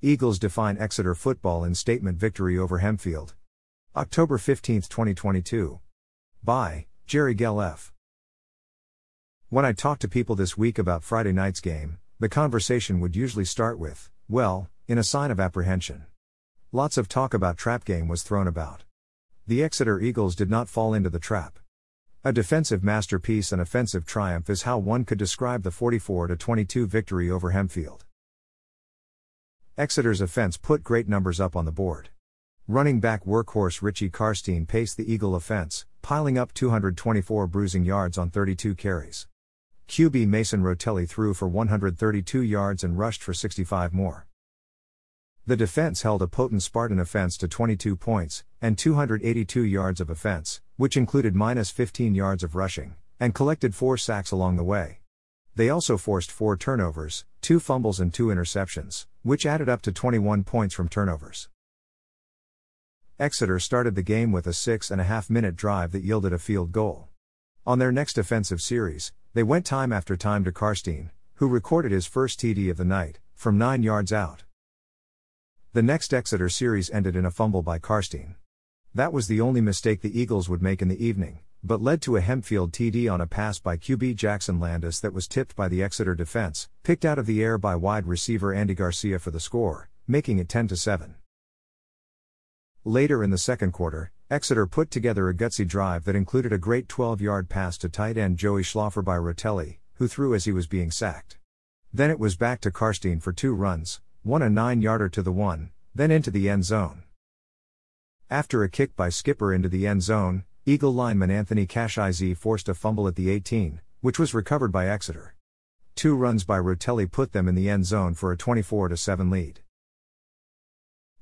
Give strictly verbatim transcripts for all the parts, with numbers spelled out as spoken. Eagles define Exeter football in statement victory over Hempfield. October fifteenth, twenty twenty-two. By Jerry Galef F. When I talked to people this week about Friday night's game, the conversation would usually start with, well, in a sign of apprehension. Lots of talk about trap game was thrown about. The Exeter Eagles did not fall into the trap. A defensive masterpiece and offensive triumph is how one could describe the forty-four to twenty-two victory over Hempfield. Exeter's offense put great numbers up on the board. Running back workhorse Richie Karstein paced the Eagle offense, piling up two hundred twenty-four bruising yards on thirty-two carries. Q B Mason Rotelli threw for one hundred thirty-two yards and rushed for sixty-five more. The defense held a potent Spartan offense to twenty-two points, and two hundred eighty-two yards of offense, which included minus fifteen yards of rushing, and collected four sacks along the way. They also forced four turnovers, two fumbles and two interceptions, which added up to twenty-one points from turnovers. Exeter started the game with a six and a half minute drive that yielded a field goal. On their next offensive series, they went time after time to Karstein, who recorded his first T D of the night, from nine yards out. The next Exeter series ended in a fumble by Karstein. That was the only mistake the Eagles would make in the evening, but led to a Hempfield T D on a pass by Q B Jackson Landis that was tipped by the Exeter defense, picked out of the air by wide receiver Andy Garcia for the score, making it ten to seven. Later in the second quarter, Exeter put together a gutsy drive that included a great twelve-yard pass to tight end Joey Schlaffer by Rotelli, who threw as he was being sacked. Then it was back to Karstein for two runs, one a nine-yarder to the one, then into the end zone. After a kick by Skipper into the end zone, Eagle lineman Anthony Cashiz forced a fumble at the eighteen, which was recovered by Exeter. Two runs by Rotelli put them in the end zone for a twenty-four to seven lead.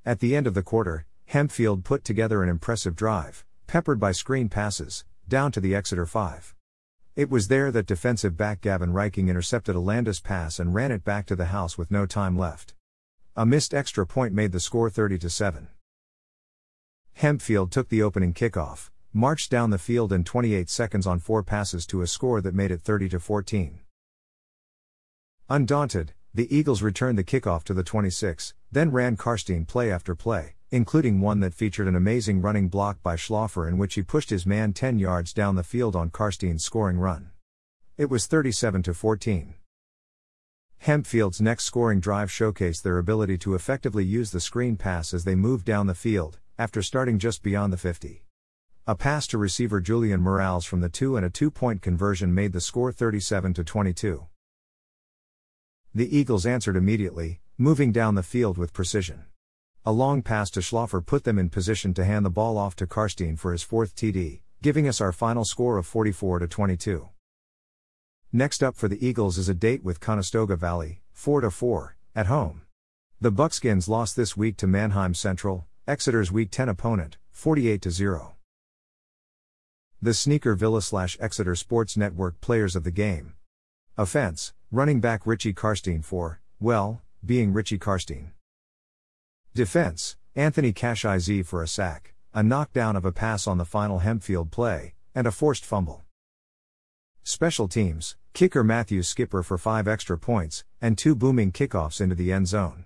At the end of the quarter, Hempfield put together an impressive drive, peppered by screen passes, down to the Exeter five. It was there that defensive back Gavin Reiking intercepted a Landis pass and ran it back to the house with no time left. A missed extra point made the score thirty to seven. Hempfield took the opening kickoff, marched down the field in twenty-eight seconds on four passes to a score that made it thirty to fourteen. Undaunted, the Eagles returned the kickoff to the twenty-six, then ran Karstein play after play, including one that featured an amazing running block by Schlaffer in which he pushed his man ten yards down the field on Karstein's scoring run. It was thirty-seven to fourteen. Hempfield's next scoring drive showcased their ability to effectively use the screen pass as they moved down the field, after starting just beyond the fifty. A pass to receiver Julian Morales from the two and a two-point conversion made the score thirty-seven to twenty-two. The Eagles answered immediately, moving down the field with precision. A long pass to Schlaffer put them in position to hand the ball off to Karstein for his fourth T D, giving us our final score of forty-four to twenty-two. Next up for the Eagles is a date with Conestoga Valley, four to four, at home. The Buckskins lost this week to Mannheim Central, Exeter's Week ten opponent, forty-eight to zero. The Sneaker Villa slash Exeter Sports Network players of the game. Offense, running back Richie Karstein for, well, being Richie Karstein. Defense, Anthony Cashiz for a sack, a knockdown of a pass on the final Hempfield play, and a forced fumble. Special teams, kicker Matthew Skipper for five extra points, and two booming kickoffs into the end zone.